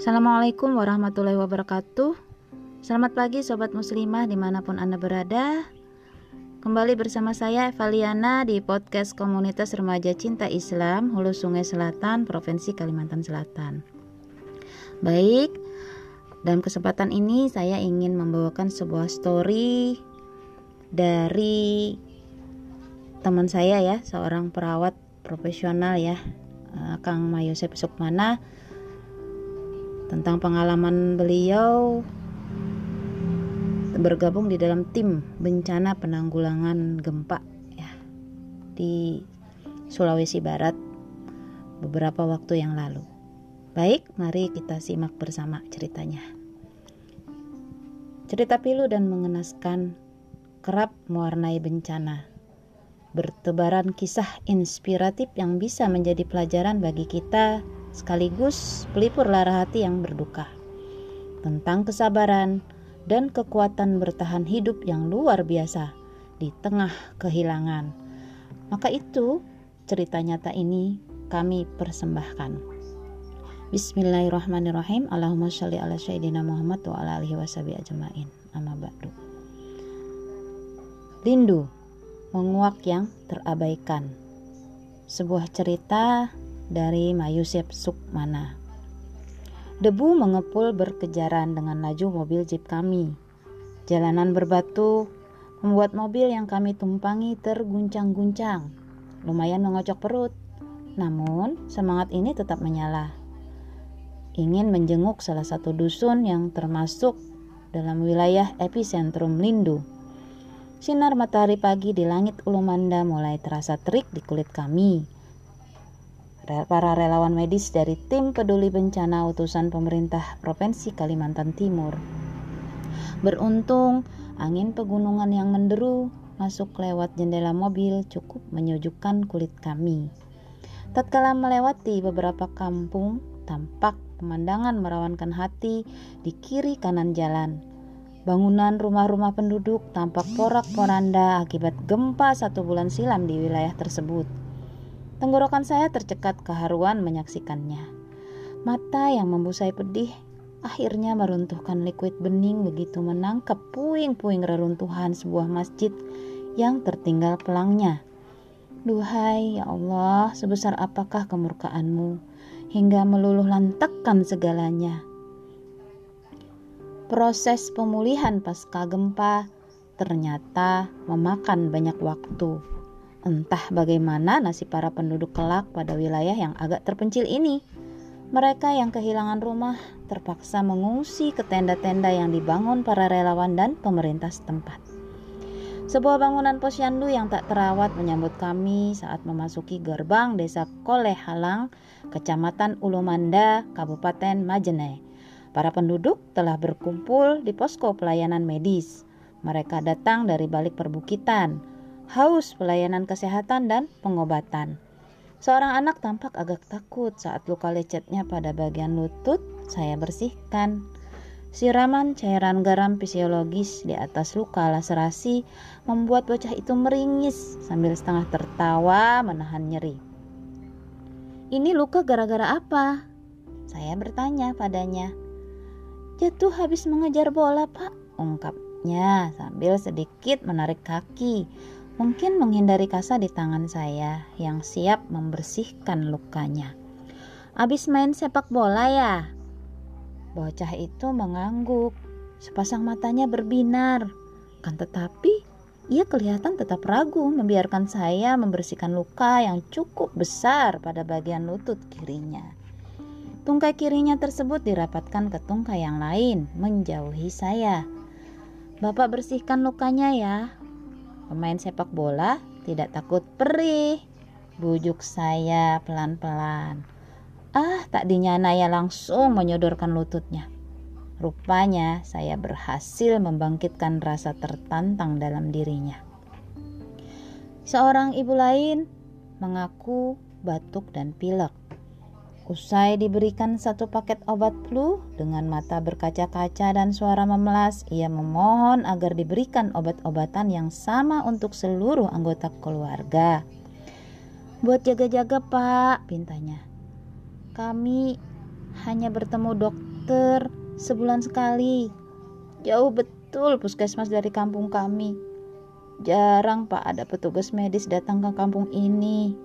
Assalamualaikum warahmatullahi wabarakatuh. Selamat pagi sobat muslimah dimanapun Anda berada. Kembali bersama saya Evaliana di podcast komunitas remaja cinta Islam Hulu Sungai Selatan, Provinsi Kalimantan Selatan. Baik, dalam kesempatan ini saya ingin membawakan sebuah story dari teman saya ya, seorang perawat profesional ya, Kang Mayosep Sukmana, tentang pengalaman beliau bergabung di dalam tim bencana penanggulangan gempa ya, di Sulawesi Barat beberapa waktu yang lalu. Baik, mari kita simak bersama ceritanya. Cerita pilu dan mengenaskan kerap mewarnai bencana. Bertebaran kisah inspiratif yang bisa menjadi pelajaran bagi kita sekaligus pelipur lara hati yang berduka tentang kesabaran dan kekuatan bertahan hidup yang luar biasa di tengah kehilangan. Maka itu cerita nyata ini kami persembahkan. Bismillahirrahmanirrahim. Allahumma shalli ala sayyidina Muhammad wa ala alihi washabihi ajmain. Amma ba'du. Lindu, menguak yang terabaikan. Sebuah cerita dari Mayosep Sukmana. Debu mengepul berkejaran dengan laju mobil jeep kami. Jalanan berbatu membuat mobil yang kami tumpangi terguncang-guncang. Lumayan mengocok perut, namun semangat ini tetap menyala. Ingin menjenguk salah satu dusun yang termasuk dalam wilayah epicentrum Lindu. Sinar matahari pagi di langit Ulu Manda mulai terasa terik di kulit kami. Para relawan medis dari tim peduli bencana utusan pemerintah Provinsi Kalimantan Timur. Beruntung, angin pegunungan yang menderu masuk lewat jendela mobil cukup menyejukkan kulit kami. Tatkala melewati beberapa kampung, tampak pemandangan merawankan hati di kiri kanan jalan. Bangunan rumah-rumah penduduk tampak porak-poranda akibat gempa 1 bulan silam di wilayah tersebut. Tenggorokan saya tercekat keharuan menyaksikannya. Mata yang membusai pedih akhirnya meruntuhkan likuid bening begitu menangkap puing-puing reruntuhan sebuah masjid yang tertinggal pelangnya. Duhai ya Allah, sebesar apakah kemurkaan-Mu hingga meluluh lantakkan segalanya. Proses pemulihan pasca gempa ternyata memakan banyak waktu. Entah bagaimana nasib para penduduk kelak pada wilayah yang agak terpencil ini. Mereka yang kehilangan rumah terpaksa mengungsi ke tenda-tenda yang dibangun para relawan dan pemerintah setempat. Sebuah bangunan posyandu yang tak terawat menyambut kami saat memasuki gerbang desa Kolehalang, Kecamatan Ulu Manda, Kabupaten Majene. Para penduduk telah berkumpul di posko pelayanan medis. Mereka datang dari balik perbukitan, haus pelayanan kesehatan dan pengobatan. Seorang anak tampak agak takut saat luka lecetnya pada bagian lutut saya bersihkan. Siraman cairan garam fisiologis di atas luka laserasi membuat bocah itu meringis sambil setengah tertawa menahan nyeri. "Ini luka gara-gara apa?" saya bertanya padanya. "Jatuh habis mengejar bola, Pak," ungkapnya sambil sedikit menarik kaki, mungkin menghindari kasa di tangan saya yang siap membersihkan lukanya. "Habis main sepak bola ya?" Bocah itu mengangguk, sepasang matanya berbinar. Kan tetapi, ia kelihatan tetap ragu membiarkan saya membersihkan luka yang cukup besar pada bagian lutut kirinya. Tungkai kirinya tersebut dirapatkan ke tungkai yang lain, menjauhi saya. "Bapak bersihkan lukanya ya. Pemain sepak bola tidak takut perih," bujuk saya pelan-pelan. Ah, tak dinyana ya langsung menyodorkan lututnya. Rupanya saya berhasil membangkitkan rasa tertantang dalam dirinya. Seorang ibu lain mengaku batuk dan pilek. Usai diberikan 1 paket obat flu, dengan mata berkaca-kaca dan suara memelas, ia memohon agar diberikan obat-obatan yang sama untuk seluruh anggota keluarga. "Buat jaga-jaga, Pak," pintanya. "Kami hanya bertemu dokter dokter sebulan sekali. Jauh betul puskesmas dari kampung kami. Jarang Pak ada petugas medis datang ke kampung ini.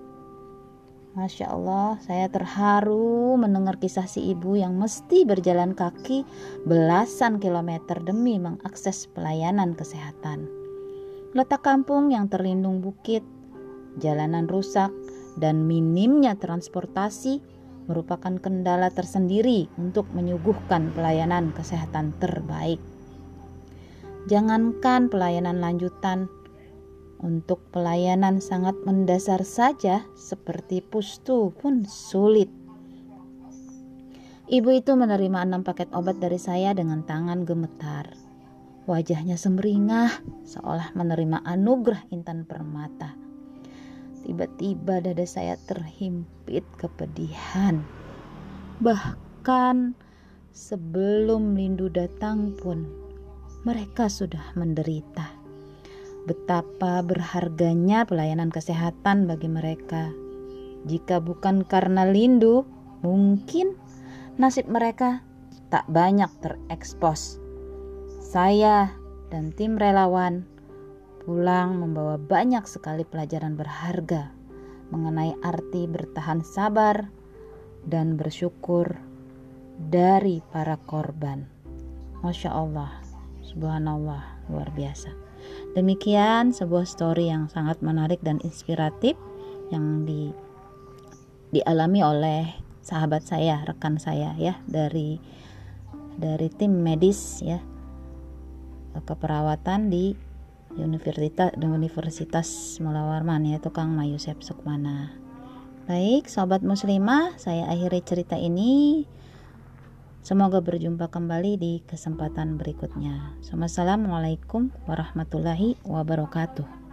Masya Allah, saya terharu mendengar kisah si ibu yang mesti berjalan kaki belasan kilometer demi mengakses pelayanan kesehatan. Letak kampung yang terlindung bukit, jalanan rusak, dan minimnya transportasi merupakan kendala tersendiri untuk menyuguhkan pelayanan kesehatan terbaik. Jangankan pelayanan lanjutan, untuk pelayanan sangat mendasar saja seperti pustu pun sulit. Ibu itu menerima 6 paket obat dari saya dengan tangan gemetar. Wajahnya sumringah, seolah menerima anugerah intan permata. Tiba-tiba dada saya terhimpit kepedihan. Bahkan sebelum Lindu datang pun, mereka sudah menderita. Betapa berharganya pelayanan kesehatan bagi mereka. Jika bukan karena Lindu, mungkin nasib mereka tak banyak terekspos. Saya dan tim relawan pulang membawa banyak sekali pelajaran berharga mengenai arti bertahan sabar dan bersyukur dari para korban. Masya Allah, subhanallah, luar biasa. Demikian sebuah story yang sangat menarik dan inspiratif yang dialami oleh sahabat saya, rekan saya ya, dari tim medis ya keperawatan di Universitas Mulawarman, yaitu Kang Mayosep Sukmana. Baik, sobat muslimah, saya akhiri cerita ini. Semoga berjumpa kembali di kesempatan berikutnya. Assalamualaikum warahmatullahi wabarakatuh.